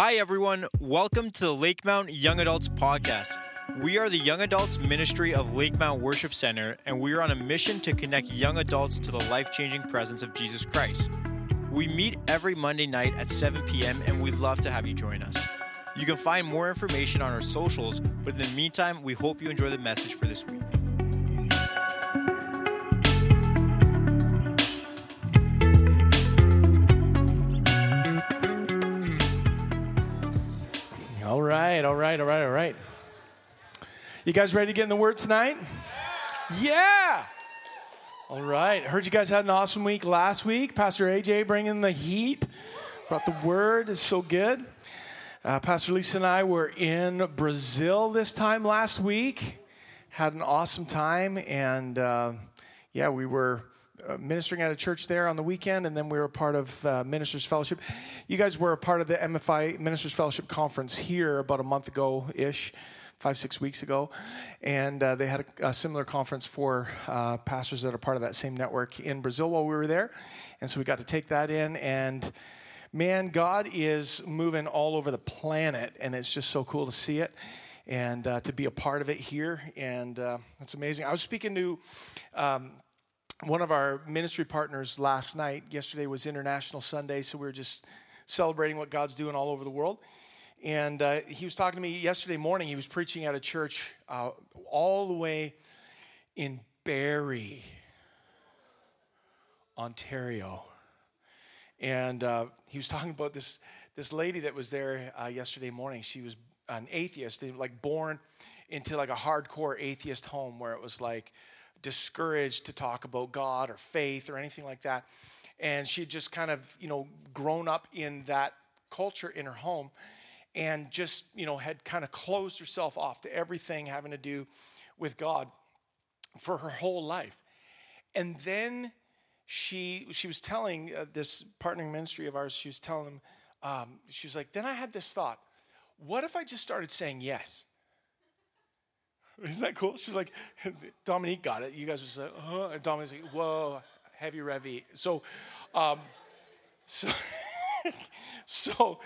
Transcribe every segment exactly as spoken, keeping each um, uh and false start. Hi everyone, welcome to the Lakemount Young Adults Podcast. We are the young adults ministry of Lakemount Worship Center, and we are on a mission to connect young adults to the life-changing presence of Jesus Christ. We meet every Monday night at seven p.m., and we'd love to have you join us. You can find more information on our socials, but in the meantime, we hope you enjoy the message for this week. All right, all right, all right, all right. You guys ready to get in the Word tonight? Yeah. yeah! All right. Heard you guys had an awesome week last week. Pastor A J bringing the heat, brought the Word. It's so good. Uh, Pastor Lisa and I were in Brazil this time last week. Had an awesome time. And uh, yeah, we were ministering at a church there on the weekend, and then we were part of uh, Ministers Fellowship. You guys were a part of the M F I Ministers Fellowship Conference here about a month ago-ish, five, six weeks ago, and uh, they had a, a similar conference for uh, pastors that are part of that same network in Brazil while we were there, and so we got to take that in, and man, God is moving all over the planet, and it's just so cool to see it. And uh, to be a part of it here, and uh, that's amazing. I was speaking to um one of our ministry partners last night. Yesterday was International Sunday, so we were just celebrating what God's doing all over the world. And uh, he was talking to me yesterday morning. He was preaching at a church uh, all the way in Barrie, Ontario. And uh, he was talking about this this lady that was there uh, yesterday morning. She was an atheist, like born into like a hardcore atheist home where it was like, discouraged to talk about God or faith or anything like that. And she had just kind of, you know, grown up in that culture in her home and just, you know, had kind of closed herself off to everything having to do with God for her whole life. And then she she was telling uh, this partnering ministry of ours, she was telling them, um, she was like, then I had this thought, what if I just started saying yes? Isn't that cool? She's like, Dominique got it. You guys are just like, uh-huh. And Dominique's like, whoa, heavy revy. So, um, so, so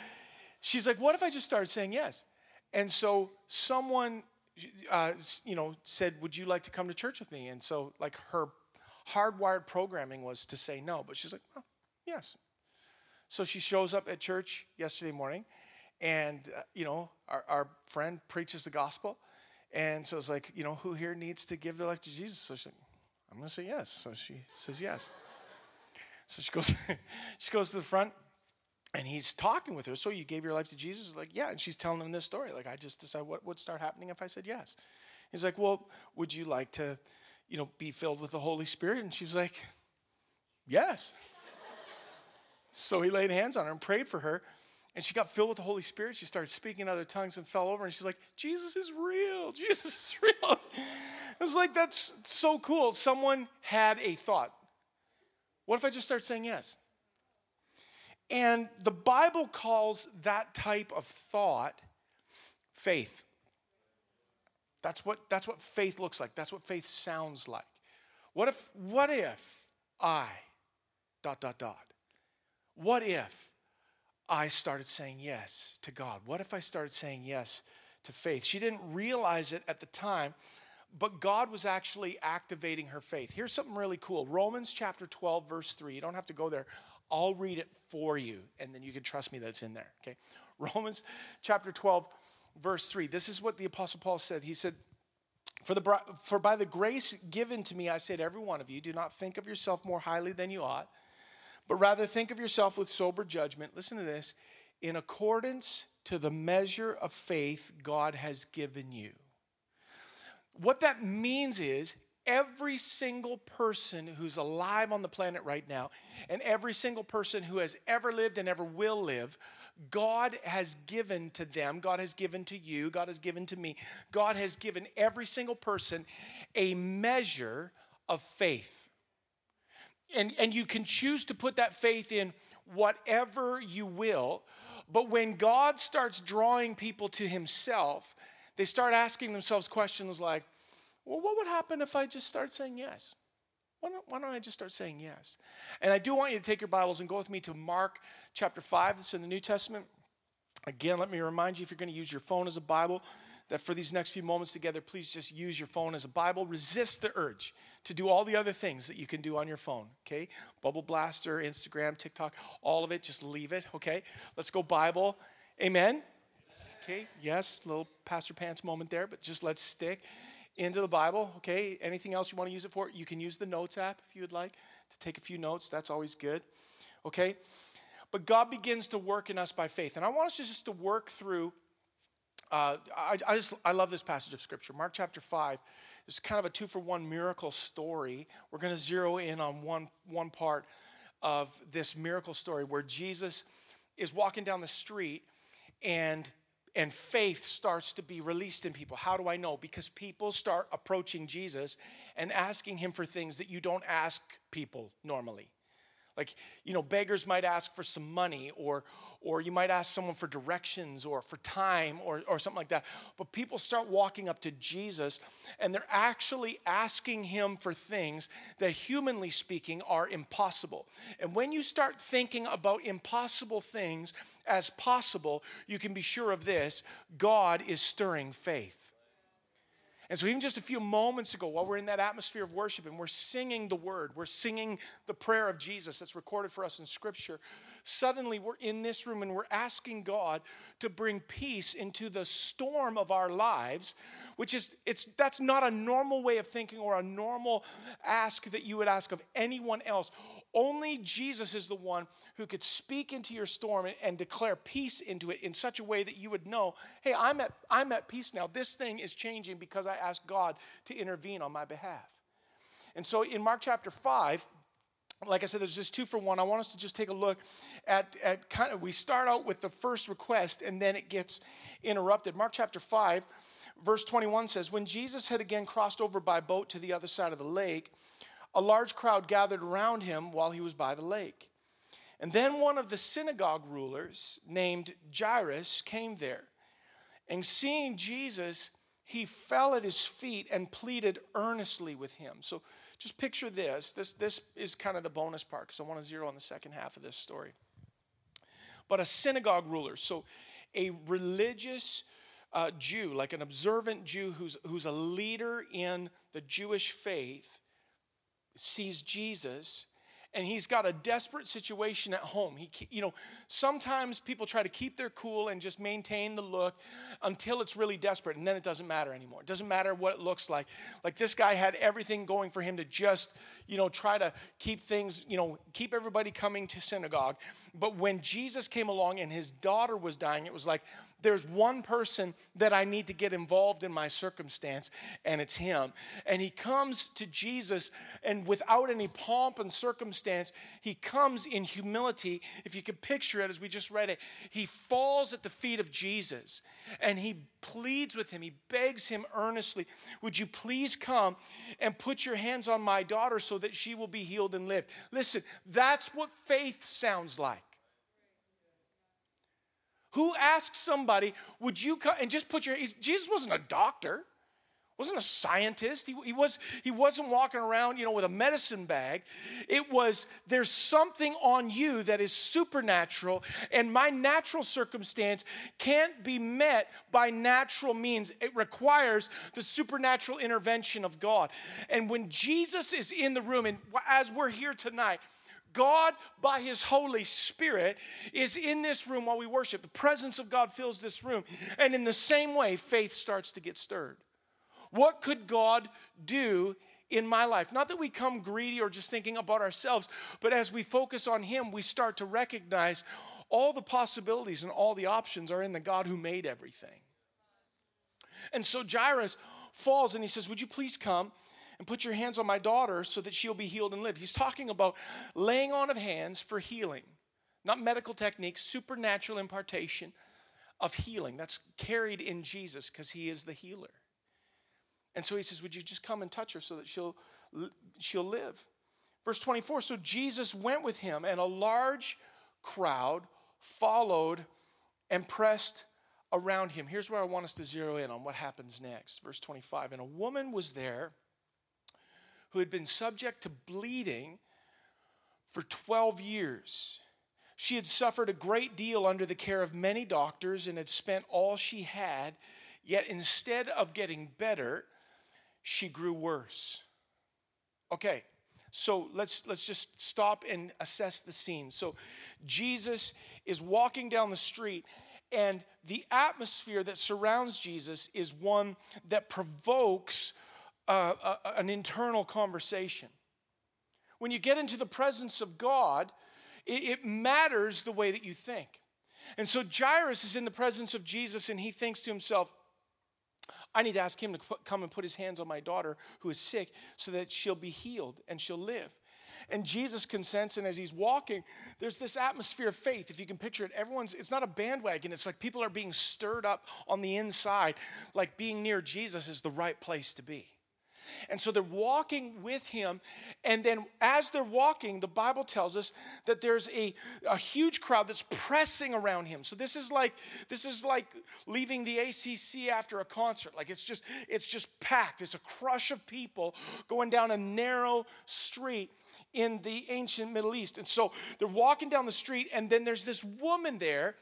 she's like, what if I just started saying yes? And so someone, uh, you know, said, would you like to come to church with me? And so like her hardwired programming was to say no, but she's like, well, yes. So she shows up at church yesterday morning and, uh, you know, our, our friend preaches the gospel. And so it's like, you know, who here needs to give their life to Jesus? So she's like, I'm going to say yes. So she says yes. So she goes she goes to the front, and he's talking with her. So you gave your life to Jesus? Like, yeah. And she's telling him this story. Like, I just decided what would start happening if I said yes. He's like, well, would you like to, you know, be filled with the Holy Spirit? And she's like, yes. So he laid hands on her and prayed for her. And she got filled with the Holy Spirit. She started speaking in other tongues and fell over. And she's like, Jesus is real. Jesus is real. I was like, that's so cool. Someone had a thought. What if I just start saying yes? And the Bible calls that type of thought faith. That's what, that's what faith looks like. That's what faith sounds like. What if, what if I, dot, dot, dot. What if I started saying yes to God? What if I started saying yes to faith? She didn't realize it at the time, but God was actually activating her faith. Here's something really cool. Romans chapter twelve, verse three. You don't have to go there. I'll read it for you, and then you can trust me that it's in there, okay? Romans chapter twelve, verse three. This is what the Apostle Paul said. He said, For the for by the grace given to me, I say to every one of you, do not think of yourself more highly than you ought, but rather think of yourself with sober judgment. Listen to this. In accordance to the measure of faith God has given you. What that means is every single person who's alive on the planet right now and every single person who has ever lived and ever will live, God has given to them, God has given to you, God has given to me, God has given every single person a measure of faith. And, and you can choose to put that faith in whatever you will. But when God starts drawing people to himself, they start asking themselves questions like, well, what would happen if I just start saying yes? Why don't, why don't I just start saying yes? And I do want you to take your Bibles and go with me to Mark chapter five. It's in the New Testament. Again, let me remind you, if you're going to use your phone as a Bible, that for these next few moments together, please just use your phone as a Bible. Resist the urge to do all the other things that you can do on your phone, okay? Bubble Blaster, Instagram, TikTok, all of it, just leave it, okay? Let's go Bible. Amen? Okay, yes, little Pastor Pants moment there, but just let's stick into the Bible, okay? Anything else you want to use it for, you can use the Notes app if you would like to take a few notes. That's always good, okay? But God begins to work in us by faith. And I want us just to work through, uh, I, I just I love this passage of Scripture. Mark chapter five is kind of a two-for-one miracle story. We're going to zero in on one, one part of this miracle story where Jesus is walking down the street and and faith starts to be released in people. How do I know? Because people start approaching Jesus and asking him for things that you don't ask people normally. Like, you know, beggars might ask for some money, or or you might ask someone for directions or for time or, or something like that. But people start walking up to Jesus, and they're actually asking him for things that, humanly speaking, are impossible. And when you start thinking about impossible things as possible, you can be sure of this: God is stirring faith. And so even just a few moments ago, while we're in that atmosphere of worship and we're singing the word, we're singing the prayer of Jesus that's recorded for us in Scripture, suddenly we're in this room and we're asking God to bring peace into the storm of our lives, which is, it's that's not a normal way of thinking or a normal ask that you would ask of anyone else. Only Jesus is the one who could speak into your storm and, and declare peace into it in such a way that you would know, hey, I'm at, I'm at peace now. This thing is changing because I asked God to intervene on my behalf. And so in Mark chapter five, like I said, there's just two for one. I want us to just take a look at, at kind of, we start out with the first request and then it gets interrupted. Mark chapter five, verse twenty-one says, when Jesus had again crossed over by boat to the other side of the lake, a large crowd gathered around him while he was by the lake. And then one of the synagogue rulers named Jairus came there. And seeing Jesus, he fell at his feet and pleaded earnestly with him. So just picture this. This, this is kind of the bonus part because I want to zero on the second half of this story. But a synagogue ruler, so a religious uh, Jew, like an observant Jew who's, who's a leader in the Jewish faith, sees Jesus, and he's got a desperate situation at home. He, you know, sometimes people try to keep their cool and just maintain the look until it's really desperate, and then it doesn't matter anymore. It doesn't matter what it looks like. Like this guy had everything going for him to just, you know, try to keep things, you know, keep everybody coming to synagogue. But when Jesus came along and his daughter was dying, it was like, there's one person that I need to get involved in my circumstance, and it's him. And he comes to Jesus, and without any pomp and circumstance, he comes in humility. If you could picture it as we just read it, he falls at the feet of Jesus, and he pleads with him. He begs him earnestly, would you please come and put your hands on my daughter so that she will be healed and live? Listen, that's what faith sounds like. Who asks somebody, would you come and just put your, Jesus wasn't a doctor, wasn't a scientist. He, he, was, he wasn't walking around, you know, with a medicine bag. It was, there's something on you that is supernatural, and my natural circumstance can't be met by natural means. It requires the supernatural intervention of God. And when Jesus is in the room, and as we're here tonight, God, by his Holy Spirit, is in this room while we worship. The presence of God fills this room. And in the same way, faith starts to get stirred. What could God do in my life? Not that we come greedy or just thinking about ourselves, but as we focus on him, we start to recognize all the possibilities and all the options are in the God who made everything. And so Jairus falls and he says, would you please come and put your hands on my daughter so that she'll be healed and live. He's talking about laying on of hands for healing, not medical techniques, supernatural impartation of healing. That's carried in Jesus because he is the healer. And so he says, would you just come and touch her so that she'll, she'll live? Verse twenty-four, so Jesus went with him, and a large crowd followed and pressed around him. Here's where I want us to zero in on what happens next. Verse twenty-five, and a woman was there who had been subject to bleeding for twelve years. She had suffered a great deal under the care of many doctors and had spent all she had, yet instead of getting better, she grew worse. Okay, so let's let's just stop and assess the scene. So Jesus is walking down the street, and the atmosphere that surrounds Jesus is one that provokes uh, a, an internal conversation. When you get into the presence of God, it, it matters the way that you think. And so Jairus is in the presence of Jesus, and he thinks to himself, I need to ask him to put, come and put his hands on my daughter who is sick so that she'll be healed and she'll live. And Jesus consents, and as he's walking, there's this atmosphere of faith. If you can picture it, everyone's, it's not a bandwagon. It's like people are being stirred up on the inside, like being near Jesus is the right place to be. And so they're walking with him, and then as they're walking, the Bible tells us that there's a, a huge crowd that's pressing around him. So this is like this is like leaving the A C C after a concert. Like it's just it's just packed. It's a crush of people going down a narrow street in the ancient Middle East. And so they're walking down the street, and then there's this woman there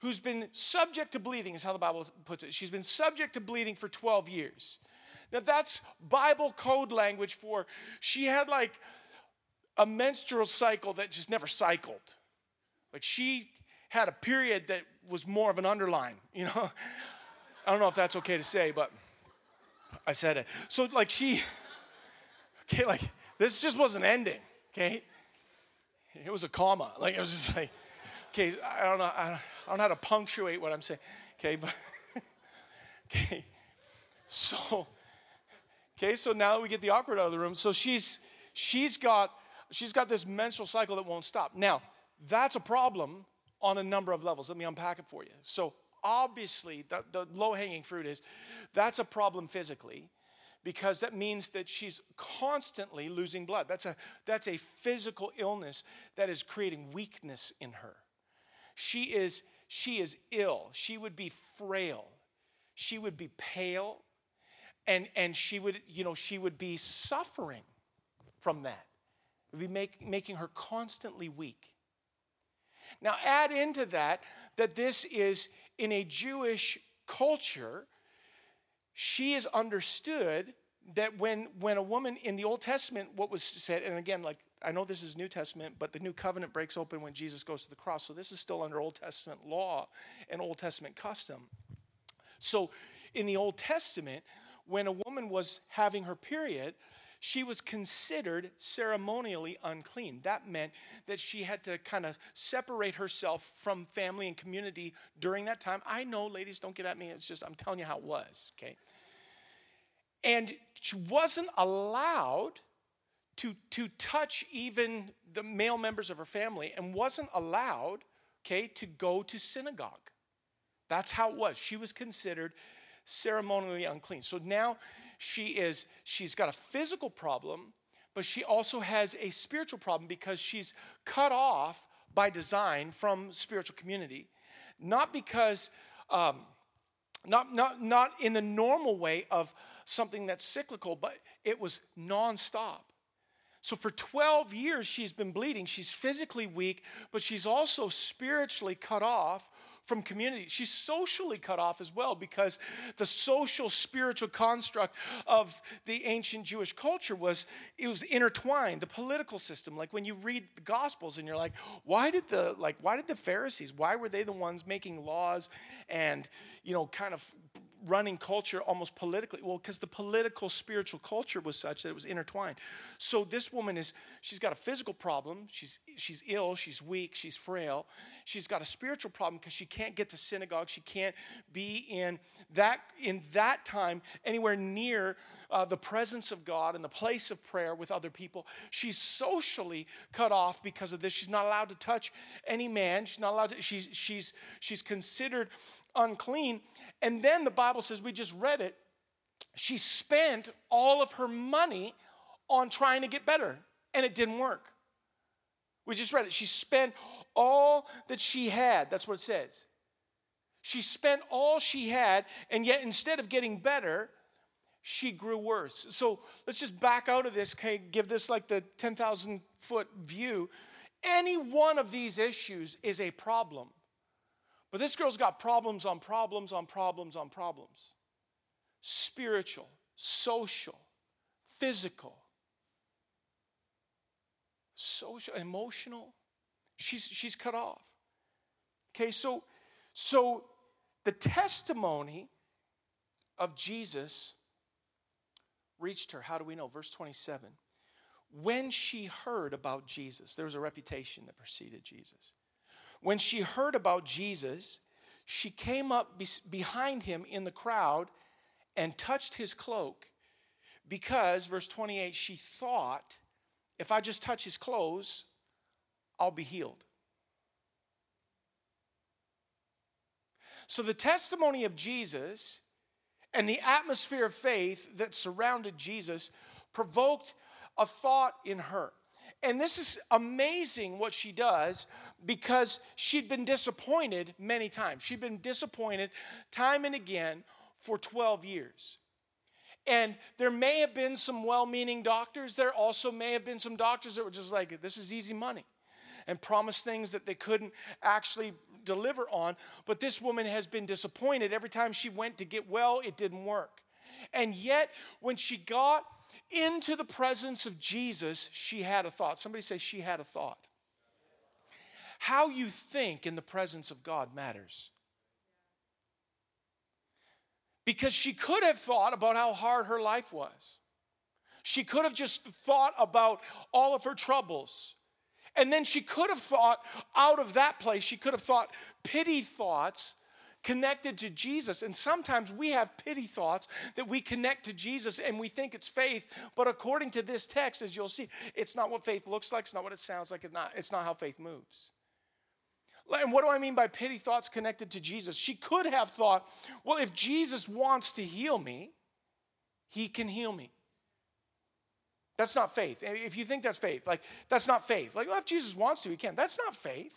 who's been subject to bleeding, is how the Bible puts it. She's been subject to bleeding for twelve years. Now, that's Bible code language for she had like a menstrual cycle that just never cycled. Like she had a period that was more of an underline, you know. I don't know if that's okay to say, but I said it. So like she, okay, like this just wasn't ending, okay. It was a comma. Like it was just like, okay, I don't know. I don't, I don't know how to punctuate what I'm saying, okay, but, okay. So... Okay, so now that we get the awkward out of the room, so she's she's got she's got this menstrual cycle that won't stop. Now, that's a problem on a number of levels. Let me unpack it for you. So obviously, the, the low-hanging fruit is that's a problem physically, because that means that she's constantly losing blood. That's a that's a physical illness that is creating weakness in her. She is she is ill. She would be frail. She would be pale. And and she would, you know, she would be suffering from that. It would be make, making her constantly weak. Now add into that, that this is in a Jewish culture, she is understood that when, when a woman in the Old Testament, what was said, and again, like, I know this is New Testament, but the New Covenant breaks open when Jesus goes to the cross. So this is still under Old Testament law and Old Testament custom. So in the Old Testament, when a woman was having her period, she was considered ceremonially unclean. That meant that she had to kind of separate herself from family and community during that time. I know, ladies, don't get at me. It's just, I'm telling you how it was, okay? And she wasn't allowed to, to touch even the male members of her family, and wasn't allowed, okay, to go to synagogue. That's how it was. She was considered ceremonially unclean. So now she is, she's got a physical problem, but she also has a spiritual problem because she's cut off by design from spiritual community. Not because, um, not, not, not in the normal way of something that's cyclical, but it was nonstop. So for twelve years, she's been bleeding. She's physically weak, but she's also spiritually cut off from community. She's socially cut off as well, because the social spiritual construct of the ancient Jewish culture was, it was intertwined, the political system. Like when you read the Gospels and you're like, why did the, like, why did the Pharisees, why were they the ones making laws and, you know, kind of running culture almost politically? Well, because the political spiritual culture was such that it was intertwined. So this woman is, she's got a physical problem. She's she's ill. She's weak. She's frail. She's got a spiritual problem because she can't get to synagogue. She can't be in that in that time anywhere near uh, the presence of God and the place of prayer with other people. She's socially cut off because of this. She's not allowed to touch any man. She's not allowed to. She's she's she's considered unclean. And then the Bible says, we just read it, she spent all of her money on trying to get better, and it didn't work. We just read it. She spent all that she had. That's what it says. She spent all she had, and yet instead of getting better, she grew worse. So let's just back out of this, okay, give this like the ten thousand foot view. Any one of these issues is a problem. But this girl's got problems on problems on problems on problems. Spiritual, social, physical, social, emotional. She's, she's cut off. Okay, so, so the testimony of Jesus reached her. How do we know? Verse twenty-seven. When she heard about Jesus, there was a reputation that preceded Jesus. When she heard about Jesus, she came up be- behind him in the crowd and touched his cloak because, verse twenty-eight, she thought, if I just touch his clothes, I'll be healed. So the testimony of Jesus and the atmosphere of faith that surrounded Jesus provoked a thought in her. And this is amazing what she does because she'd been disappointed many times. She'd been disappointed time and again for twelve years. And there may have been some well-meaning doctors. There also may have been some doctors that were just like, this is easy money, and promised things that they couldn't actually deliver on. But this woman has been disappointed. Every time she went to get well, it didn't work. And yet, when she got into the presence of Jesus, she had a thought. Somebody say, she had a thought. How you think in the presence of God matters. Because she could have thought about how hard her life was. She could have just thought about all of her troubles. And then she could have thought out of that place. She could have thought pity thoughts connected to Jesus. And sometimes we have pity thoughts that we connect to Jesus and we think it's faith. But according to this text, as you'll see, it's not what faith looks like. It's not what it sounds like. It's not, it's not how faith moves. And what do I mean by pity thoughts connected to Jesus? She could have thought, well, if Jesus wants to heal me, he can heal me. That's not faith. If you think that's faith, like, that's not faith. Like, well, if Jesus wants to, he can. That's not faith.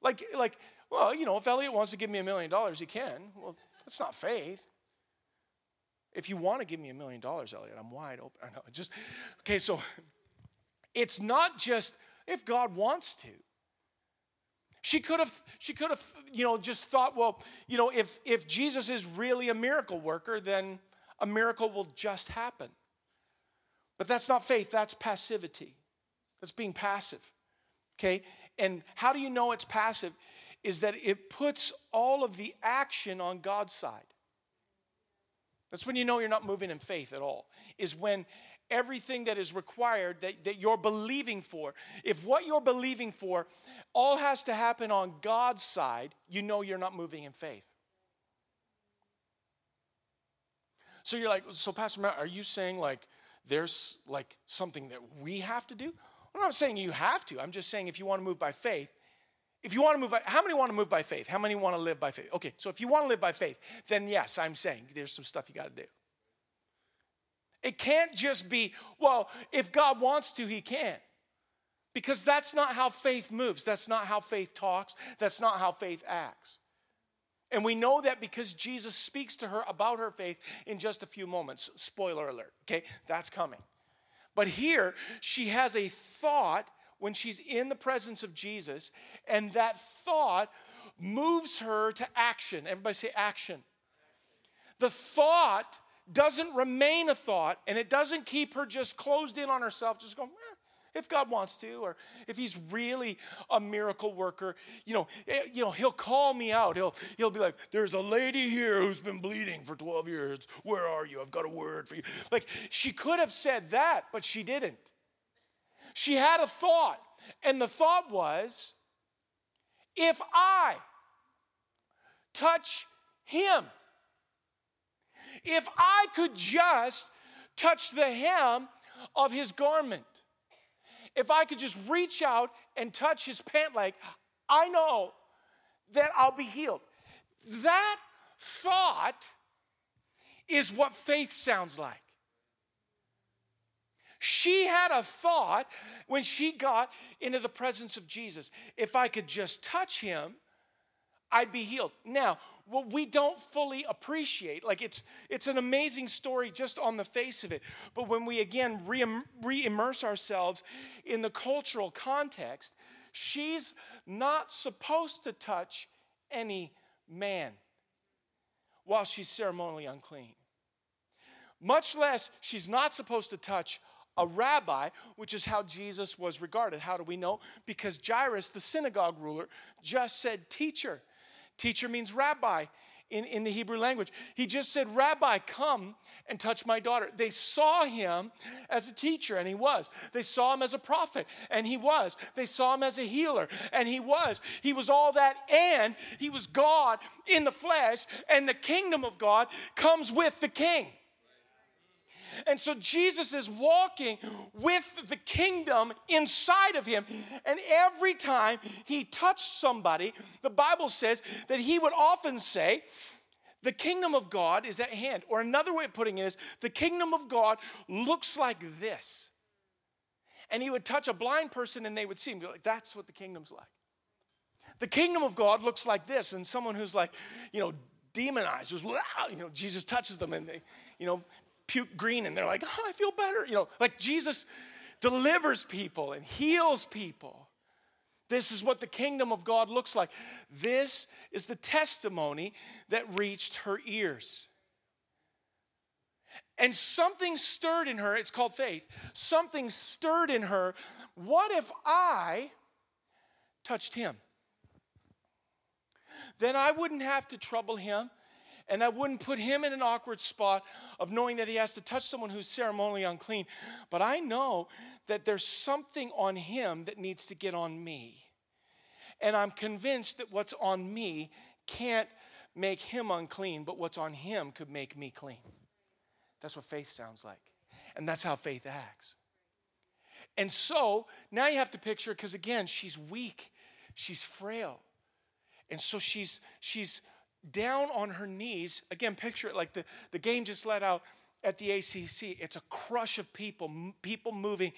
Like, like, well, you know, if Elliot wants to give me a million dollars, he can. Well, that's not faith. If you want to give me a million dollars, Elliot, I'm wide open. I know. Just, okay, so it's not just if God wants to. She could have, she could have, you know, just thought, well, you know, if, if Jesus is really a miracle worker, then a miracle will just happen. But that's not faith. That's passivity. That's being passive, okay? And how do you know it's passive? Is that it puts all of the action on God's side. That's when you know you're not moving in faith at all, is when everything that is required that, that you're believing for, if what you're believing for all has to happen on God's side, you know you're not moving in faith. So you're like, so Pastor Matt, are you saying like, there's like something that we have to do? I'm not saying you have to. I'm just saying if you want to move by faith, if you want to move by, how many want to move by faith? How many want to live by faith? Okay, so if you want to live by faith, then yes, I'm saying there's some stuff you got to do. It can't just be, well, if God wants to, he can. Because that's not how faith moves. That's not how faith talks. That's not how faith acts. And we know that because Jesus speaks to her about her faith in just a few moments. Spoiler alert, okay? That's coming. But here, she has a thought when she's in the presence of Jesus, and that thought moves her to action. Everybody say action. The thought doesn't remain a thought, and it doesn't keep her just closed in on herself, just going, eh. If God wants to, or if he's really a miracle worker, you know, you know, he'll call me out. He'll he'll be like, there's a lady here who's been bleeding for twelve years. Where are you? I've got a word for you. Like, she could have said that, but she didn't. She had a thought, and the thought was, if I touch him, if I could just touch the hem of his garment, if I could just reach out and touch his pant leg, I know that I'll be healed. That thought is what faith sounds like. She had a thought when she got into the presence of Jesus. If I could just touch him, I'd be healed. Now, what we don't fully appreciate. Like it's it's an amazing story just on the face of it. But when we again re-immerse ourselves in the cultural context, she's not supposed to touch any man while she's ceremonially unclean. Much less, she's not supposed to touch a rabbi, which is how Jesus was regarded. How do we know? Because Jairus, the synagogue ruler, just said teacher. Teacher means rabbi in, in the Hebrew language. He just said, Rabbi, come and touch my daughter. They saw him as a teacher, and he was. They saw him as a prophet, and he was. They saw him as a healer, and he was. He was all that, and he was God in the flesh, and the kingdom of God comes with the king. And so Jesus is walking with the kingdom inside of him. And every time he touched somebody, the Bible says that he would often say, the kingdom of God is at hand. Or another way of putting it is, the kingdom of God looks like this. And he would touch a blind person and they would see him. Be like, that's what the kingdom's like. The kingdom of God looks like this. And someone who's like, you know, demonized, just, wow, you know, Jesus touches them and they, you know, puke green and they're like, oh, I feel better. You know, like Jesus delivers people and heals people. This is what the kingdom of God looks like. This is the testimony that reached her ears. And something stirred in her. It's called faith. Something stirred in her. What if I touched him? Then I wouldn't have to trouble him. And I wouldn't put him in an awkward spot of knowing that he has to touch someone who's ceremonially unclean. But I know that there's something on him that needs to get on me. And I'm convinced that what's on me can't make him unclean, but what's on him could make me clean. That's what faith sounds like. And that's how faith acts. And so now you have to picture, because again, she's weak. She's frail. And so she's she's... down on her knees. Again, picture it like the, the game just let out at the A C C. It's a crush of people, people moving,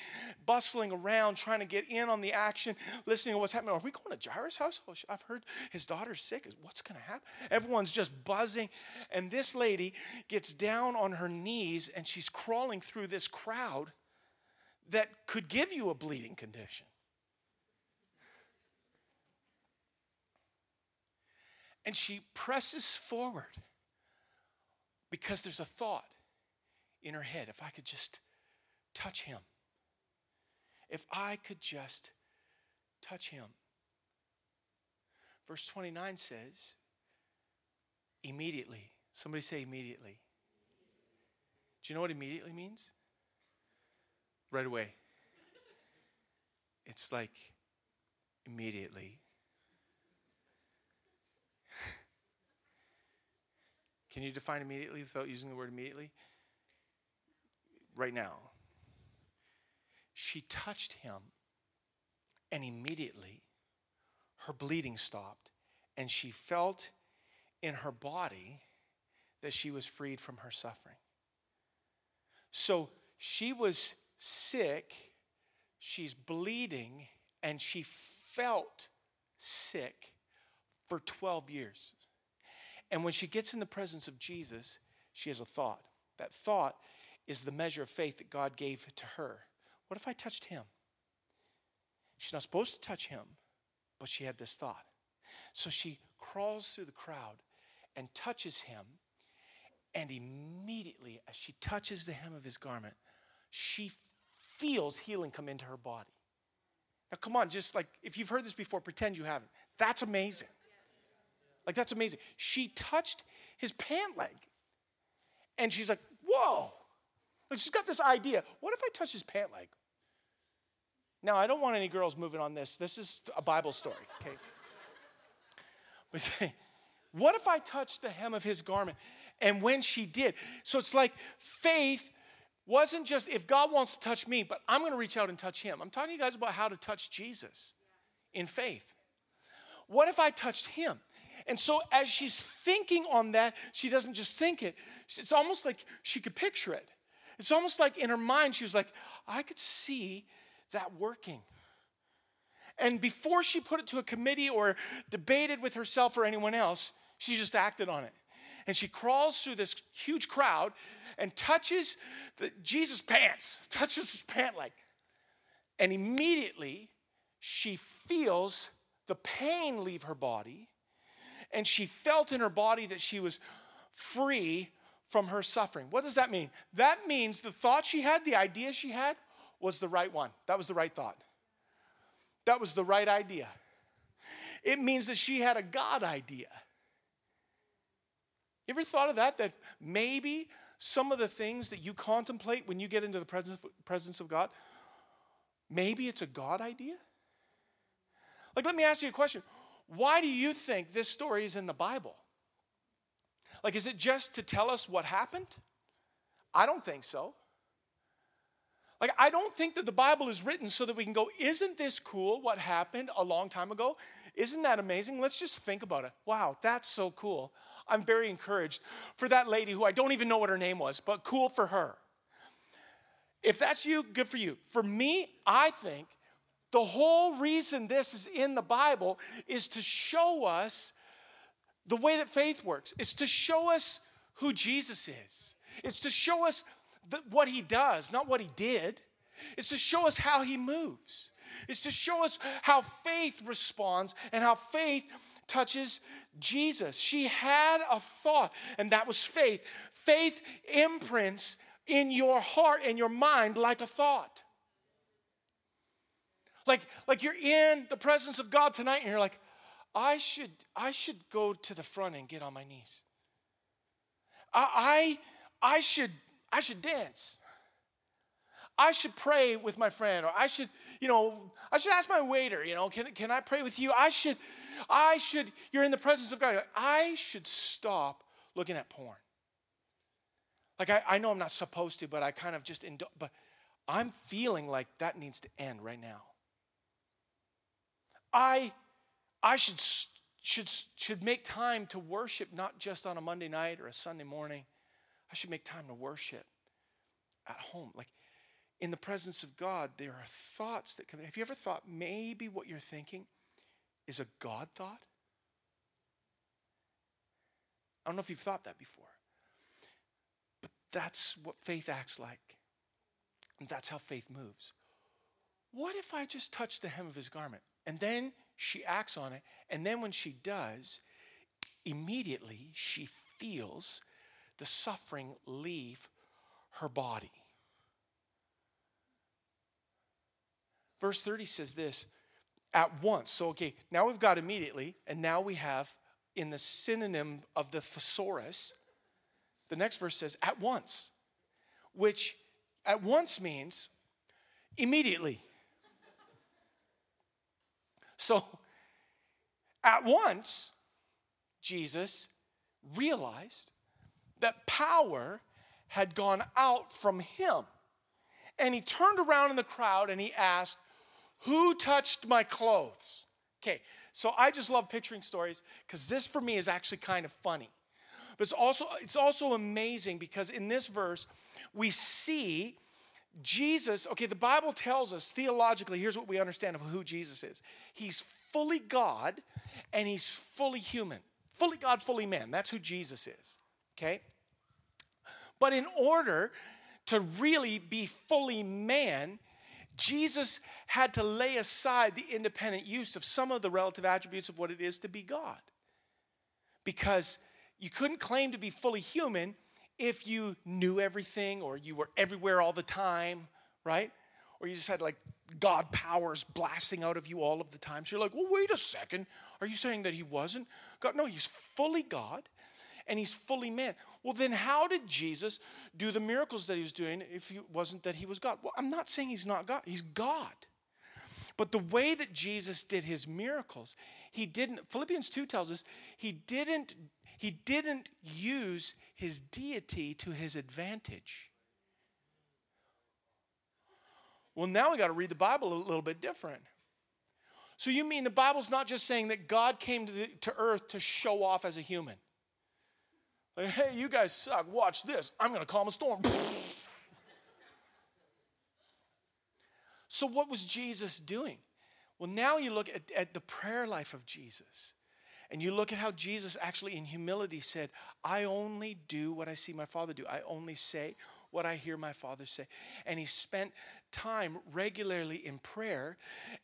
bustling around, trying to get in on the action, listening to what's happening. Are we going to Jairus' house? Oh, I've heard his daughter's sick. What's going to happen? Everyone's just buzzing. And this lady gets down on her knees, and she's crawling through this crowd that could give you a bleeding condition. And she presses forward because there's a thought in her head. If I could just touch him. If I could just touch him. Verse twenty-nine says, immediately. Somebody say immediately. Do you know what immediately means? Right away. It's like immediately. Can you define immediately without using the word immediately? Right now. She touched him, and immediately her bleeding stopped, and she felt in her body that she was freed from her suffering. So she was sick, she's bleeding, and she felt sick for twelve years. And when she gets in the presence of Jesus, she has a thought. That thought is the measure of faith that God gave to her. What if I touched him? She's not supposed to touch him, but she had this thought. So she crawls through the crowd and touches him. And immediately, as she touches the hem of his garment, she feels healing come into her body. Now, come on, just like if you've heard this before, pretend you haven't. That's amazing. Like, that's amazing. She touched his pant leg. And she's like, whoa. Like, she's got this idea. What if I touch his pant leg? Now, I don't want any girls moving on this. This is a Bible story, okay? But say, what if I touch the hem of his garment? And when she did. So it's like faith wasn't just, if God wants to touch me, but I'm going to reach out and touch him. I'm talking to you guys about how to touch Jesus in faith. What if I touched him? And so as she's thinking on that, she doesn't just think it. It's almost like she could picture it. It's almost like in her mind, she was like, I could see that working. And before she put it to a committee or debated with herself or anyone else, She just acted on it. And she crawls through this huge crowd and touches the, Jesus' pants, touches his pant leg. And immediately she feels the pain leave her body, and she felt in her body that she was free from her suffering. What does that mean? That means the thought she had, the idea she had, was the right one. That was the right thought. That was the right idea. It means that she had a God idea. You ever thought of that? That maybe some of the things that you contemplate when you get into the presence, presence of God, maybe it's a God idea? Like, let me ask you a question. Why do you think this story is in the Bible? Like, is it just to tell us what happened? I don't think so. Like, I don't think that the Bible is written so that we can go, isn't this cool what happened a long time ago? Isn't that amazing? Let's just think about it. Wow, that's so cool. I'm very encouraged for that lady who I don't even know what her name was, but cool for her. If that's you, good for you. For me, I think the whole reason this is in the Bible is to show us the way that faith works. It's to show us who Jesus is. It's to show us the, what he does, not what he did. It's to show us how he moves. It's to show us how faith responds and how faith touches Jesus. She had a thought, and that was faith. Faith imprints in your heart and your mind like a thought. Like, like you're in the presence of God tonight, and you're like, I should, I should go to the front and get on my knees. I, I, I should, I should dance. I should pray with my friend, or I should, you know, I should ask my waiter, you know, can, can I pray with you? I should, I should, you're in the presence of God. I should stop looking at porn. Like, I, I know I'm not supposed to, but I kind of just, indul- but I'm feeling like that needs to end right now. I I should should should make time to worship, not just on a Monday night or a Sunday morning. I should make time to worship at home. Like, in the presence of God, there are thoughts that come. Have you ever thought maybe what you're thinking is a God thought? I don't know if you've thought that before. But that's what faith acts like. And that's how faith moves. What if I just touch the hem of his garment? And then she acts on it. And then when she does, immediately she feels the suffering leave her body. Verse thirty says this, at once. So, okay, now we've got immediately, and now we have in the synonym of the thesaurus, the next verse says, at once, which at once means immediately. So, at once, Jesus realized that power had gone out from him. And he turned around in the crowd and he asked, who touched my clothes? Okay, so I just love picturing stories because this for me is actually kind of funny. But it's also, it's also amazing because in this verse, we see Jesus, okay, the Bible tells us theologically, here's what we understand of who Jesus is. He's fully God and he's fully human. Fully God, fully man. That's who Jesus is, okay? But in order to really be fully man, Jesus had to lay aside the independent use of some of the relative attributes of what it is to be God. Because you couldn't claim to be fully human if you knew everything or you were everywhere all the time, right? Or you just had like God powers blasting out of you all of the time. So you're like, well, wait a second. Are you saying that he wasn't God? No, he's fully God and he's fully man. Well, then how did Jesus do the miracles that he was doing if it wasn't that he was God? Well, I'm not saying he's not God. He's God. But the way that Jesus did his miracles, he didn't, Philippians two tells us, he didn't He didn't use his deity to his advantage. Well, now we got to read the Bible a little bit different. So you mean the Bible's not just saying that God came to, the, to earth to show off as a human. Like, hey, you guys suck. Watch this. I'm going to calm a storm. So what was Jesus doing? Well, now you look at, at the prayer life of Jesus. And you look at how Jesus actually in humility said, I only do what I see my Father do. I only say what I hear my Father say. And he spent time regularly in prayer.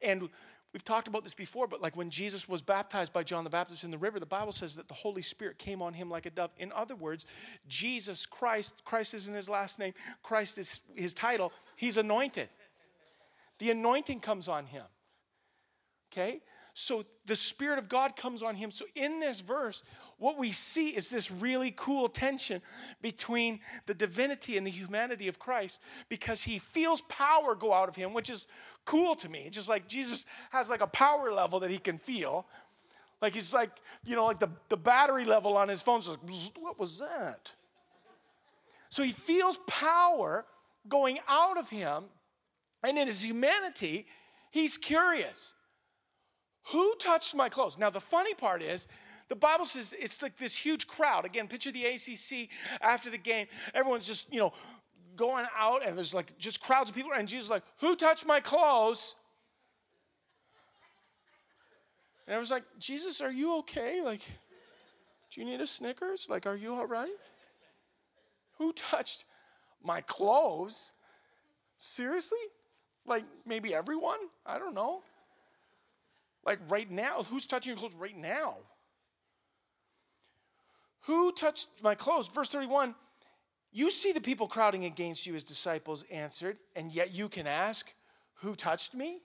And we've talked about this before, but like when Jesus was baptized by John the Baptist in the river, the Bible says that the Holy Spirit came on him like a dove. In other words, Jesus Christ, Christ isn't his last name, Christ is his title, he's anointed. The anointing comes on him, okay? So the Spirit of God comes on him. So in this verse, what we see is this really cool tension between the divinity and the humanity of Christ, because he feels power go out of him, which is cool to me. It's just like Jesus has like a power level that he can feel. Like he's like, you know, like the, the battery level on his phone is like, what was that? So he feels power going out of him. And in his humanity, he's curious. Who touched my clothes? Now, the funny part is, the Bible says it's like this huge crowd. Again, picture the A C C after the game. Everyone's just, you know, going out, and there's like just crowds of people. And Jesus is like, who touched my clothes? And I was like, Jesus, are you okay? Like, do you need a Snickers? Like, are you all right? Who touched my clothes? Seriously? Like, maybe everyone? I don't know. Like right now, who's touching your clothes right now? Who touched my clothes? Verse thirty-one, you see the people crowding against you, his disciples answered, and yet you can ask, who touched me?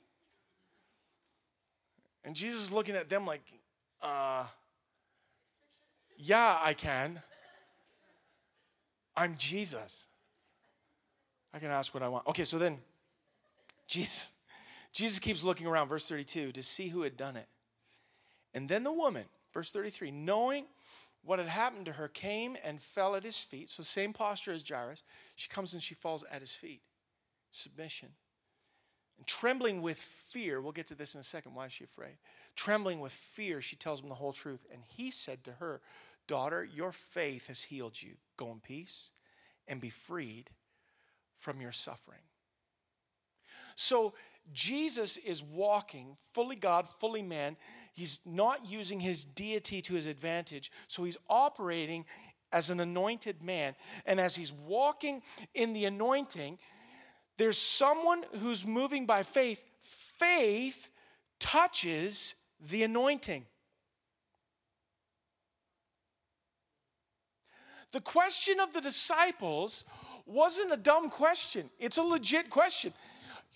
And Jesus is looking at them like, uh, yeah, I can. I'm Jesus. I can ask what I want. Okay, so then Jesus... Jesus keeps looking around, verse thirty-two, to see who had done it. And then the woman, verse thirty-three, knowing what had happened to her, came and fell at his feet. So same posture as Jairus. She comes and she falls at his feet. Submission. And trembling with fear, we'll get to this in a second, why is she afraid? Trembling with fear, she tells him the whole truth. And he said to her, daughter, your faith has healed you. Go in peace and be freed from your suffering. So Jesus is walking, fully God, fully man. He's not using his deity to his advantage. So he's operating as an anointed man. And as he's walking in the anointing, there's someone who's moving by faith. Faith touches the anointing. The question of the disciples wasn't a dumb question. It's a legit question.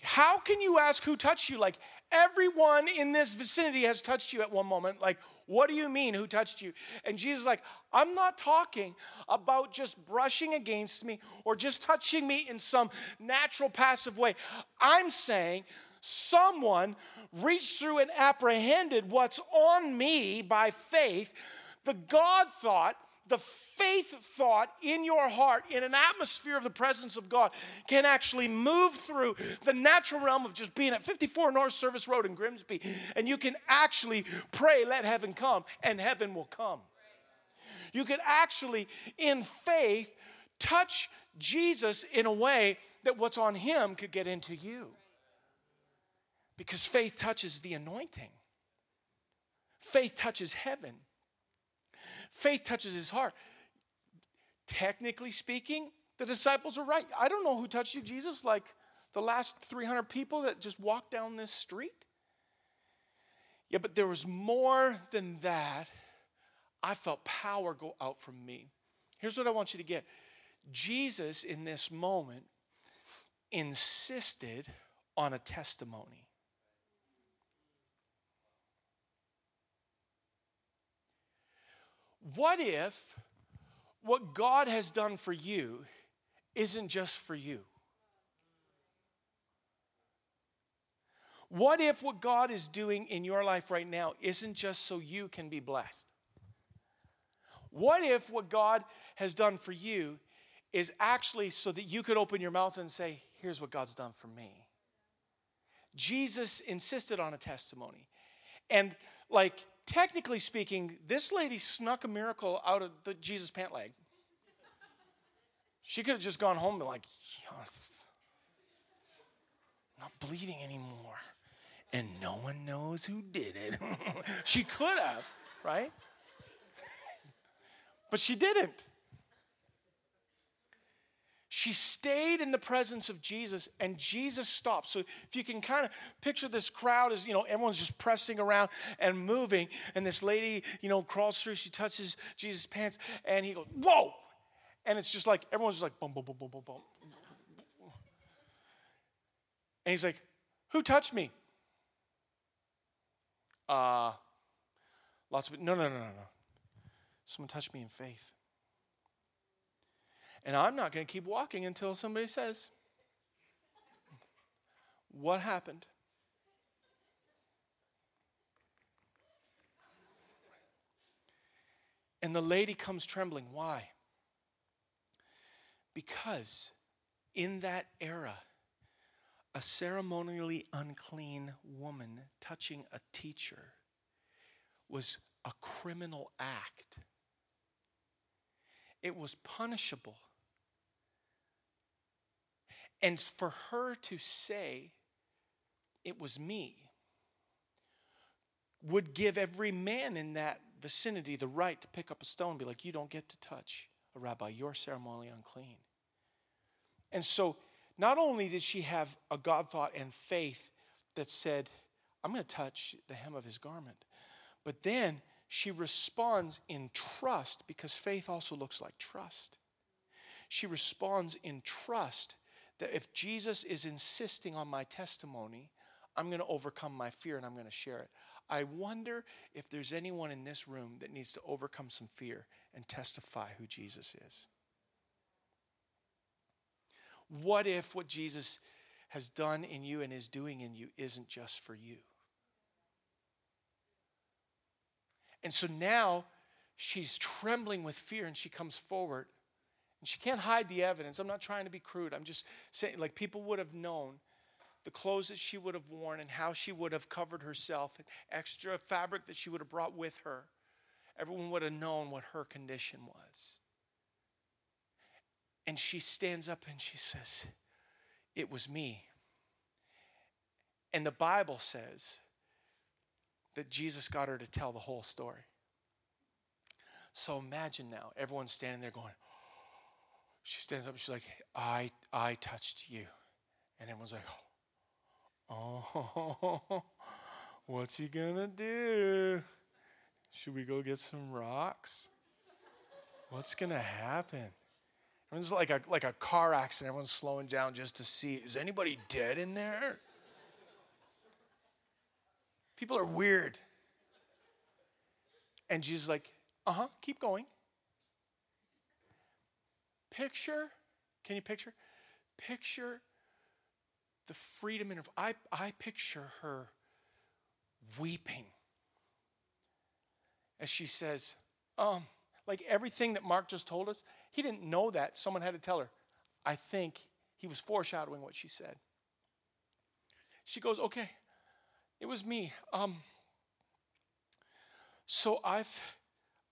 How can you ask who touched you? Like, everyone in this vicinity has touched you at one moment. Like, what do you mean, who touched you? And Jesus is like, I'm not talking about just brushing against me or just touching me in some natural passive way. I'm saying someone reached through and apprehended what's on me by faith. The God thought, the faith thought in your heart, in an atmosphere of the presence of God, can actually move through the natural realm of just being at fifty-four North Service Road in Grimsby, and you can actually pray, let heaven come, and heaven will come. You can actually, in faith, touch Jesus in a way that what's on him could get into you, because faith touches the anointing. Faith touches heaven. Faith touches his heart. Technically speaking, the disciples are right. I don't know who touched you, Jesus, like the last three hundred people that just walked down this street. Yeah, but there was more than that. I felt power go out from me. Here's what I want you to get. Jesus, in this moment, insisted on a testimony. What if what God has done for you isn't just for you? What if what God is doing in your life right now isn't just so you can be blessed? What if what God has done for you is actually so that you could open your mouth and say, here's what God's done for me? Jesus insisted on a testimony. And like, technically speaking, this lady snuck a miracle out of the Jesus pant leg. She could have just gone home and been like, yes, I'm not bleeding anymore. And no one knows who did it. She could have. right? But she didn't. She stayed in the presence of Jesus, and Jesus stopped. So if you can kind of picture this crowd as, you know, everyone's just pressing around and moving, and this lady, you know, crawls through, she touches Jesus' pants, and he goes, whoa! And it's just like, everyone's just like, boom, boom, boom, boom, boom, boom. And he's like, who touched me? Uh, lots of, no, no, no, no, no. Someone touched me in faith. And I'm not going to keep walking until somebody says, what happened? And the lady comes trembling. Why? Because in that era, a ceremonially unclean woman touching a teacher was a criminal act. It was punishable. And for her to say, it was me, would give every man in that vicinity the right to pick up a stone and be like, you don't get to touch a rabbi. You're ceremonially unclean. And so not only did she have a God thought and faith that said, I'm going to touch the hem of his garment, but then she responds in trust, because faith also looks like trust. She responds in trust that if Jesus is insisting on my testimony, I'm going to overcome my fear and I'm going to share it. I wonder if there's anyone in this room that needs to overcome some fear and testify who Jesus is. What if what Jesus has done in you and is doing in you isn't just for you? And so now she's trembling with fear, and she comes forward, and she can't hide the evidence. I'm not trying to be crude. I'm just saying, like, people would have known the clothes that she would have worn and how she would have covered herself and extra fabric that she would have brought with her. Everyone would have known what her condition was. And she stands up and she says, it was me. And the Bible says that Jesus got her to tell the whole story. So imagine now, everyone's standing there going, she stands up and she's like, I I touched you. And everyone's like, oh, what's he gonna do? Should we go get some rocks? What's gonna happen? Everyone's like a, like a car accident. Everyone's slowing down just to see, is anybody dead in there? People are weird. And Jesus is like, uh-huh, keep going. Picture, can you picture? Picture the freedom in her. I, I picture her weeping as she says, um, like everything that Mark just told us, he didn't know that. Someone had to tell her. I think he was foreshadowing what she said. She goes, okay. It was me. Um, so I've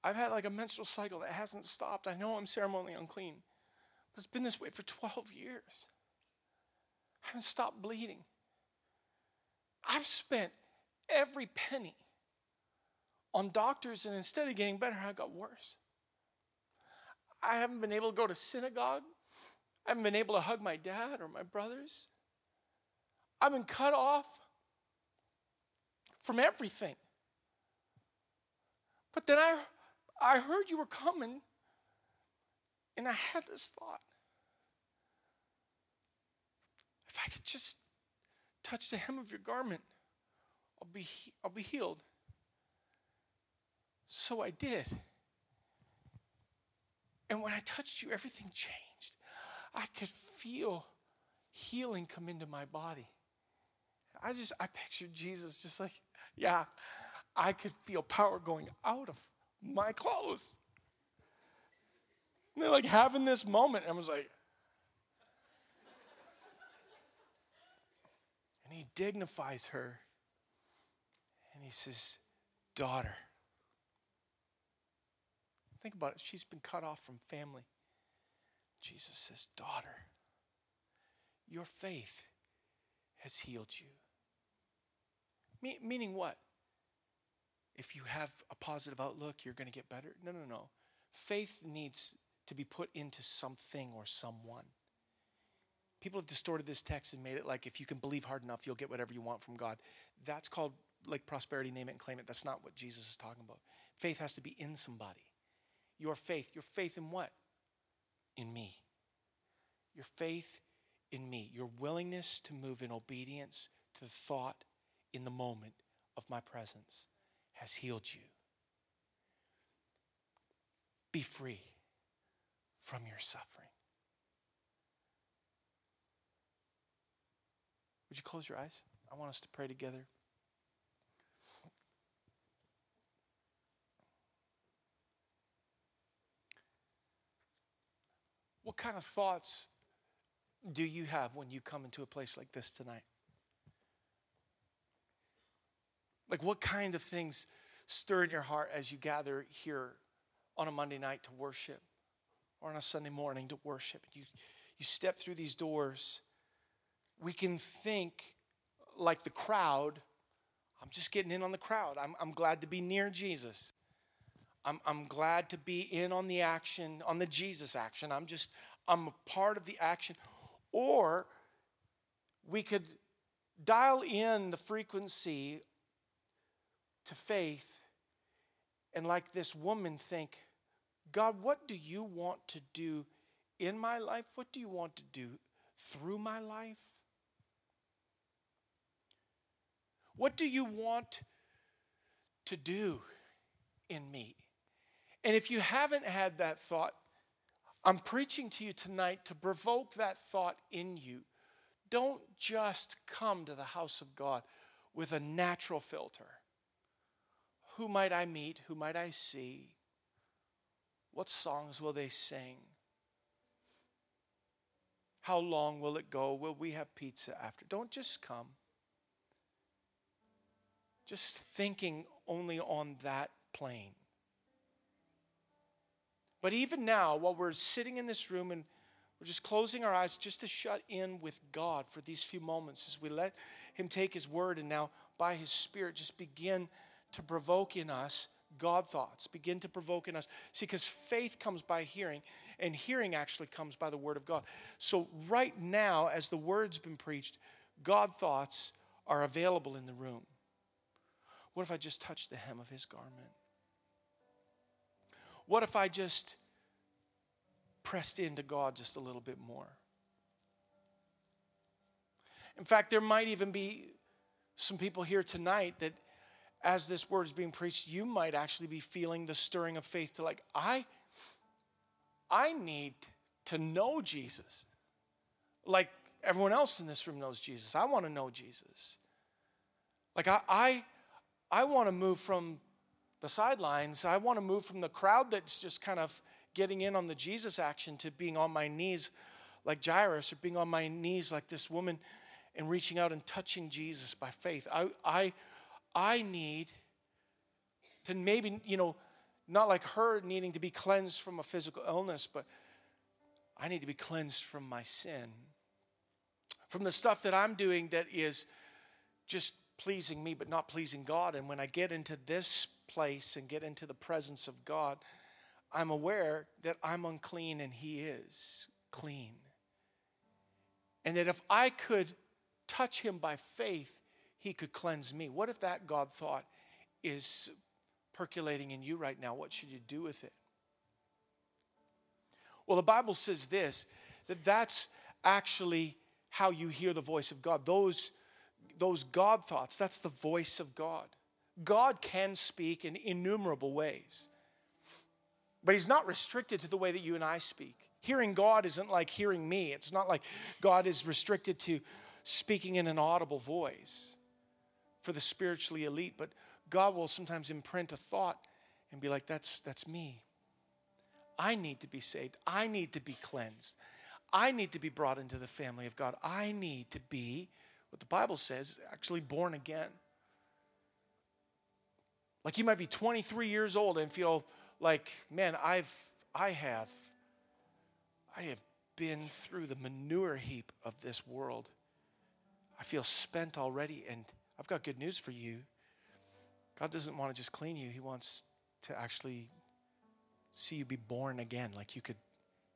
I've had like a menstrual cycle that hasn't stopped. I know I'm ceremonially unclean, but it's been this way for twelve years. I haven't stopped bleeding. I've spent every penny on doctors, and instead of getting better, I got worse. I haven't been able to go to synagogue. I haven't been able to hug my dad or my brothers. I've been cut off from everything. But then I, I heard you were coming, and I had this thought. If I could just touch the hem of your garment, I'll be, I'll be healed. So I did. And when I touched you, everything changed. I could feel healing come into my body. I just, I pictured Jesus just like, yeah, I could feel power going out of my clothes. And they're like having this moment. And I was like, and he dignifies her. And he says, daughter. Think about it. She's been cut off from family. Jesus says, daughter, your faith has healed you. Me- meaning what? if you have a positive outlook, you're going to get better. No, no, no. Faith needs to be put into something or someone. People have distorted this text and made it like if you can believe hard enough, you'll get whatever you want from God. That's called like prosperity, name it and claim it. That's not what Jesus is talking about. Faith has to be in somebody. Your faith. Your faith in what? In me. Your faith in me. Your willingness to move in obedience to the thought in the moment of my presence has healed you. Be free from your suffering. Would you close your eyes? I want us to pray together. What kind of thoughts do you have when you come into a place like this tonight? Like, what kind of things stir in your heart as you gather here on a Monday night to worship or on a Sunday morning to worship? You, you step through these doors. We can think like the crowd. I'm just getting in on the crowd. I'm, I'm glad to be near Jesus. I'm, I'm glad to be in on the action, on the Jesus action. I'm just, I'm a part of the action. Or we could dial in the frequency to faith, and like this woman, think, God, what do you want to do in my life? What do you want to do through my life? What do you want to do in me? And if you haven't had that thought, I'm preaching to you tonight to provoke that thought in you. Don't just come to the house of God with a natural filter. Who might I meet? Who might I see? What songs will they sing? How long will it go? Will we have pizza after? Don't just come just thinking only on that plane. But even now, while we're sitting in this room and we're just closing our eyes just to shut in with God for these few moments as we let Him take His word and now by His Spirit just begin to provoke in us God thoughts, begin to provoke in us. See, because faith comes by hearing, and hearing actually comes by the word of God. So right now, as the word's been preached, God thoughts are available in the room. What if I just touched the hem of His garment? What if I just pressed into God just a little bit more? In fact, there might even be some people here tonight that as this word is being preached, you might actually be feeling the stirring of faith to like, I, I need to know Jesus. Like everyone else in this room knows Jesus. I want to know Jesus. Like I, I, I want to move from the sidelines. I want to move from the crowd that's just kind of getting in on the Jesus action to being on my knees like Jairus or being on my knees like this woman and reaching out and touching Jesus by faith. I, I, I need to maybe, you know, not like her needing to be cleansed from a physical illness, but I need to be cleansed from my sin, from the stuff that I'm doing that is just pleasing me but not pleasing God. And when I get into this place and get into the presence of God, I'm aware that I'm unclean and He is clean. And that if I could touch Him by faith, He could cleanse me. What if that God thought is percolating in you right now? What should you do with it? Well, the Bible says this, that that's actually how you hear the voice of God. Those, those God thoughts, that's the voice of God. God can speak in innumerable ways, but He's not restricted to the way that you and I speak. Hearing God isn't like hearing me. It's not like God is restricted to speaking in an audible voice for the spiritually elite, but God will sometimes imprint a thought and be like, that's that's me. I need to be saved. I need to be cleansed. I need to be brought into the family of God. I need to be, what the Bible says, actually born again. Like you might be twenty-three years old and feel like, man, I've, I have, I have been through the manure heap of this world. I feel spent already, and I've got good news for you. God doesn't want to just clean you. He wants to actually see you be born again. Like you could,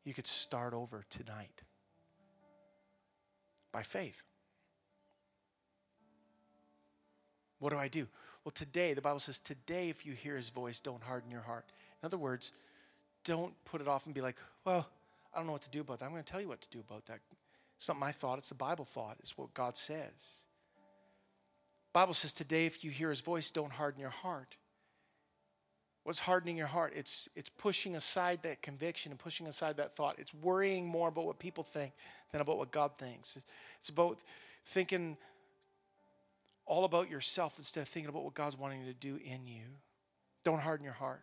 you could start over tonight by faith. What do I do? Well, today, the Bible says, today, if you hear his voice, don't harden your heart. In other words, don't put it off and be like, well, I don't know what to do about that. I'm going to tell you what to do about that. It's not my thought. It's the Bible thought. It's what God says. The Bible says, today, if you hear his voice, don't harden your heart. What's hardening your heart? It's, it's pushing aside that conviction and pushing aside that thought. It's worrying more about what people think than about what God thinks. It's about thinking all about yourself instead of thinking about what God's wanting to do in you. Don't harden your heart.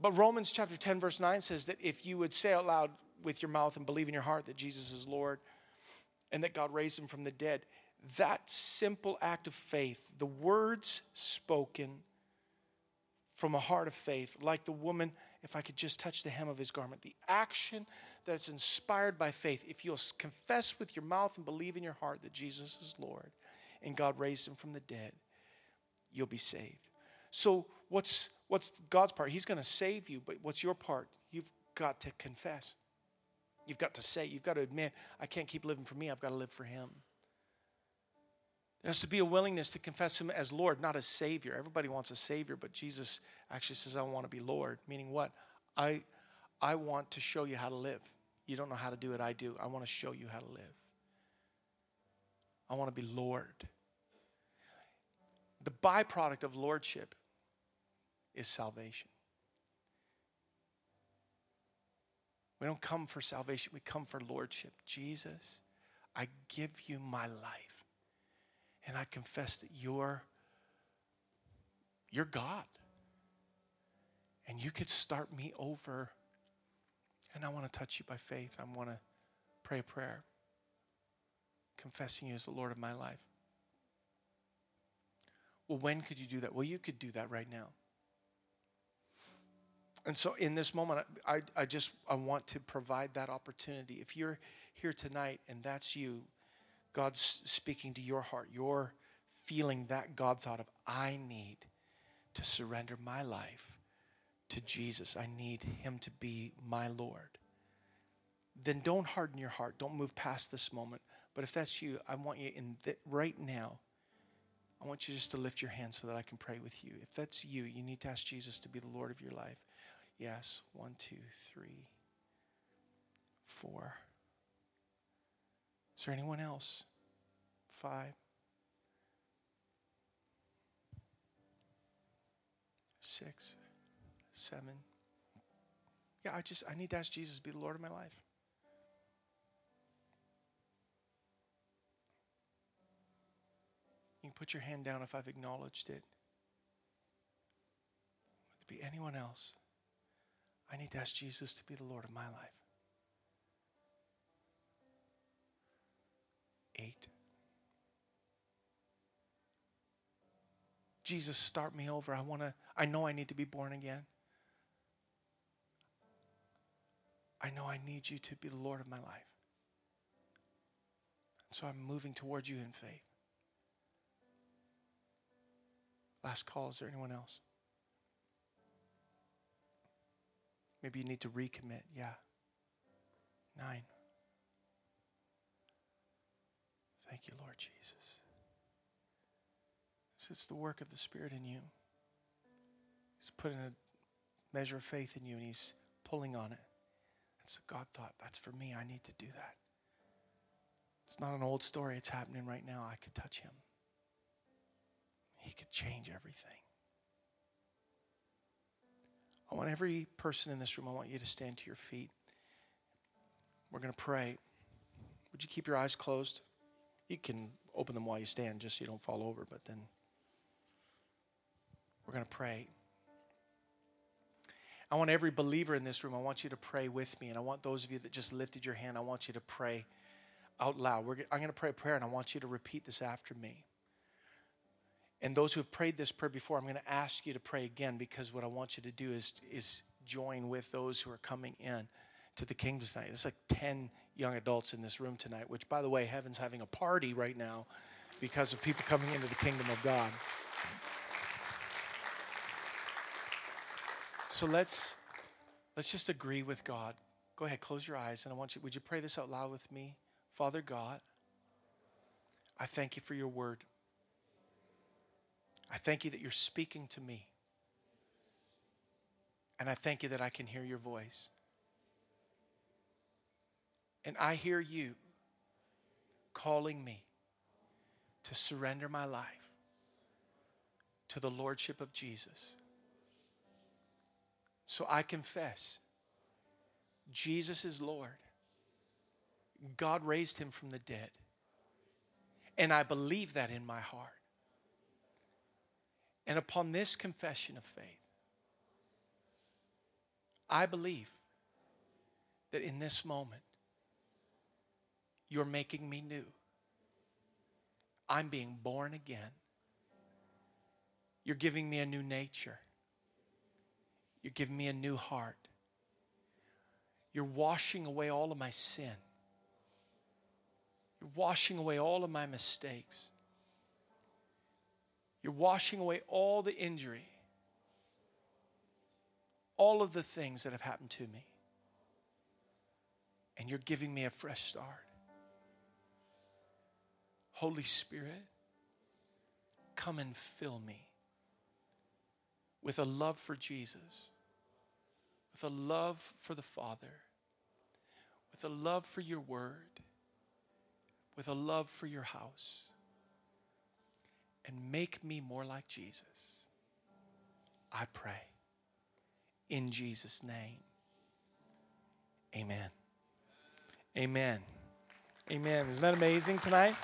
But Romans chapter ten, verse nine says that if you would say out loud with your mouth and believe in your heart that Jesus is Lord and that God raised him from the dead, that simple act of faith, the words spoken from a heart of faith, like the woman, if I could just touch the hem of his garment, the action that's inspired by faith, if you'll confess with your mouth and believe in your heart that Jesus is Lord and God raised him from the dead, you'll be saved. So what's what's God's part? He's going to save you, but what's your part? You've got to confess. You've got to say, you've got to admit, I can't keep living for me. I've got to live for him. There has to be a willingness to confess him as Lord, not as Savior. Everybody wants a Savior, but Jesus actually says, I want to be Lord. Meaning what? I I want to show you how to live. You don't know how to do it, I do. I want to show you how to live. I want to be Lord. The byproduct of lordship is salvation. We don't come for salvation, we come for lordship. Jesus, I give you my life. And I confess that you're, you're God. And you could start me over. And I want to touch you by faith. I want to pray a prayer, confessing you as the Lord of my life. Well, when could you do that? Well, you could do that right now. And so in this moment, I, I just I want to provide that opportunity. If you're here tonight and that's you, God's speaking to your heart. You're feeling that God thought of, I need to surrender my life to Jesus. I need him to be my Lord. Then don't harden your heart. Don't move past this moment. But if that's you, I want you in th- right now, I want you just to lift your hand so that I can pray with you. If that's you, you need to ask Jesus to be the Lord of your life. Yes, one, two, three, four. Is there anyone else? Five. Six. Seven. Yeah, I just, I need to ask Jesus to be the Lord of my life. You can put your hand down if I've acknowledged it. Would there be anyone else? I need to ask Jesus to be the Lord of my life. Eight. Jesus, start me over. I want to, I know I need to be born again. I know I need you to be the Lord of my life. And so I'm moving towards you in faith. Last call, is there anyone else? Maybe you need to recommit. Yeah. Nine. Thank you, Lord Jesus. So it's the work of the Spirit in you. He's putting a measure of faith in you and he's pulling on it. That's a God thought. That's for me. I need to do that. It's not an old story. It's happening right now. I could touch him. He could change everything. I want every person in this room, I want you to stand to your feet. We're going to pray. Would you keep your eyes closed? You can open them while you stand just so you don't fall over, but then we're going to pray. I want every believer in this room, I want you to pray with me, and I want those of you that just lifted your hand, I want you to pray out loud. We're, I'm going to pray a prayer, and I want you to repeat this after me. And those who have prayed this prayer before, I'm going to ask you to pray again because what I want you to do is, is join with those who are coming in to the kingdom tonight. It's like ten young adults in this room tonight, which, by the way, heaven's having a party right now because of people coming into the kingdom of God. So let's let's just agree with God. Go ahead, close your eyes, and I want you, would you pray this out loud with me? Father God, I thank you for your word. I thank you that you're speaking to me. And I thank you that I can hear your voice. And I hear you calling me to surrender my life to the lordship of Jesus. So I confess, Jesus is Lord. God raised him from the dead. And I believe that in my heart. And upon this confession of faith, I believe that in this moment, you're making me new. I'm being born again. You're giving me a new nature. You're giving me a new heart. You're washing away all of my sin. You're washing away all of my mistakes. You're washing away all the injury, all of the things that have happened to me. And you're giving me a fresh start. Holy Spirit, come and fill me with a love for Jesus, with a love for the Father, with a love for your word, with a love for your house, and make me more like Jesus. I pray in Jesus' name. Amen. Amen. Amen. Isn't that amazing tonight?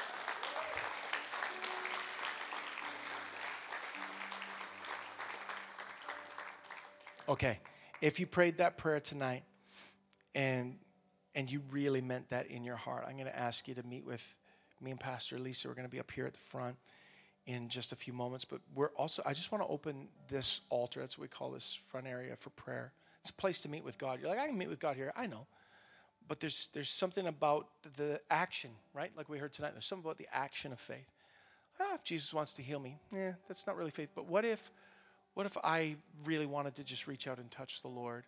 Okay, if you prayed that prayer tonight and and you really meant that in your heart, I'm going to ask you to meet with me and Pastor Lisa. We're going to be up here at the front in just a few moments. But we're also, I just want to open this altar. That's what we call this front area for prayer. It's a place to meet with God. You're like, I can meet with God here. I know. But there's there's something about the action, right? Like we heard tonight. There's something about the action of faith. Ah, if Jesus wants to heal me, yeah, that's not really faith. But what if... What if I really wanted to just reach out and touch the Lord?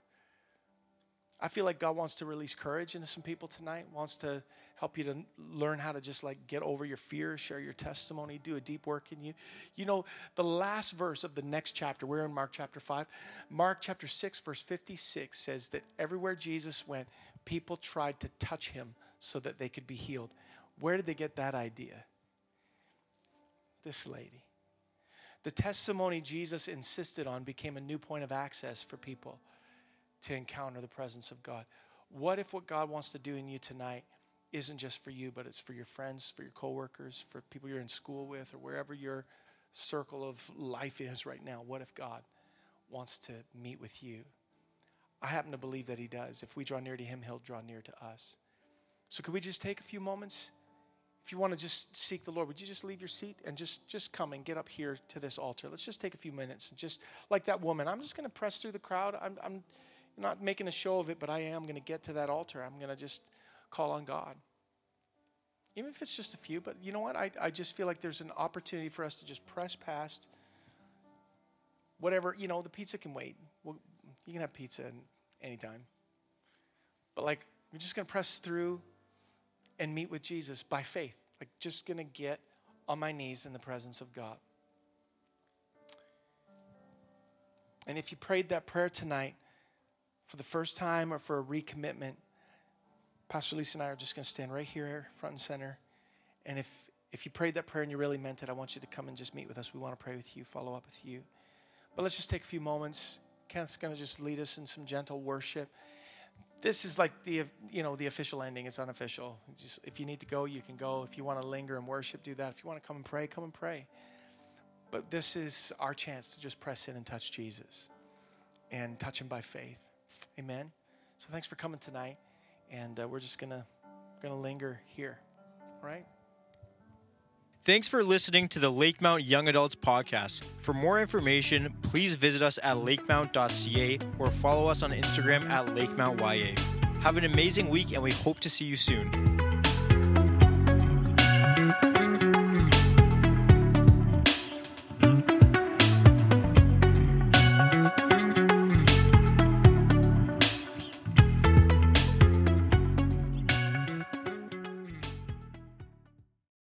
I feel like God wants to release courage into some people tonight, wants to help you to learn how to just like get over your fear, share your testimony, do a deep work in you. You know, the last verse of the next chapter, we're in Mark chapter five. Mark chapter six, verse fifty-six says that everywhere Jesus went, people tried to touch him so that they could be healed. Where did they get that idea? This lady. The testimony Jesus insisted on became a new point of access for people to encounter the presence of God. What if what God wants to do in you tonight isn't just for you, but it's for your friends, for your coworkers, for people you're in school with, or wherever your circle of life is right now? What if God wants to meet with you? I happen to believe that he does. If we draw near to him, he'll draw near to us. So could we just take a few moments? If you want to just seek the Lord, would you just leave your seat and just, just come and get up here to this altar? Let's just take a few minutes and just, like that woman, I'm just going to press through the crowd. I'm, I'm not making a show of it, but I am going to get to that altar. I'm going to just call on God. Even if it's just a few, but you know what? I, I just feel like there's an opportunity for us to just press past whatever, you know, the pizza can wait. Well, you can have pizza anytime. But like, we're just going to press through and meet with Jesus by faith. Like just gonna get on my knees in the presence of God. And if you prayed that prayer tonight for the first time or for a recommitment, Pastor Lisa and I are just gonna stand right here, front and center. And if, if you prayed that prayer and you really meant it, I want you to come and just meet with us. We wanna pray with you, follow up with you. But let's just take a few moments. Kenneth's gonna just lead us in some gentle worship. This is like the, you know, the official ending. It's unofficial. It's just, if you need to go, you can go. If you want to linger and worship, do that. If you want to come and pray, come and pray. But this is our chance to just press in and touch Jesus and touch him by faith. Amen. So thanks for coming tonight. And uh, we're just going to going to linger here. All right? Thanks for listening to the Lakemount Young Adults Podcast. For more information, please visit us at lakemount dot c a or follow us on Instagram at lakemount y a. Have an amazing week, and we hope to see you soon.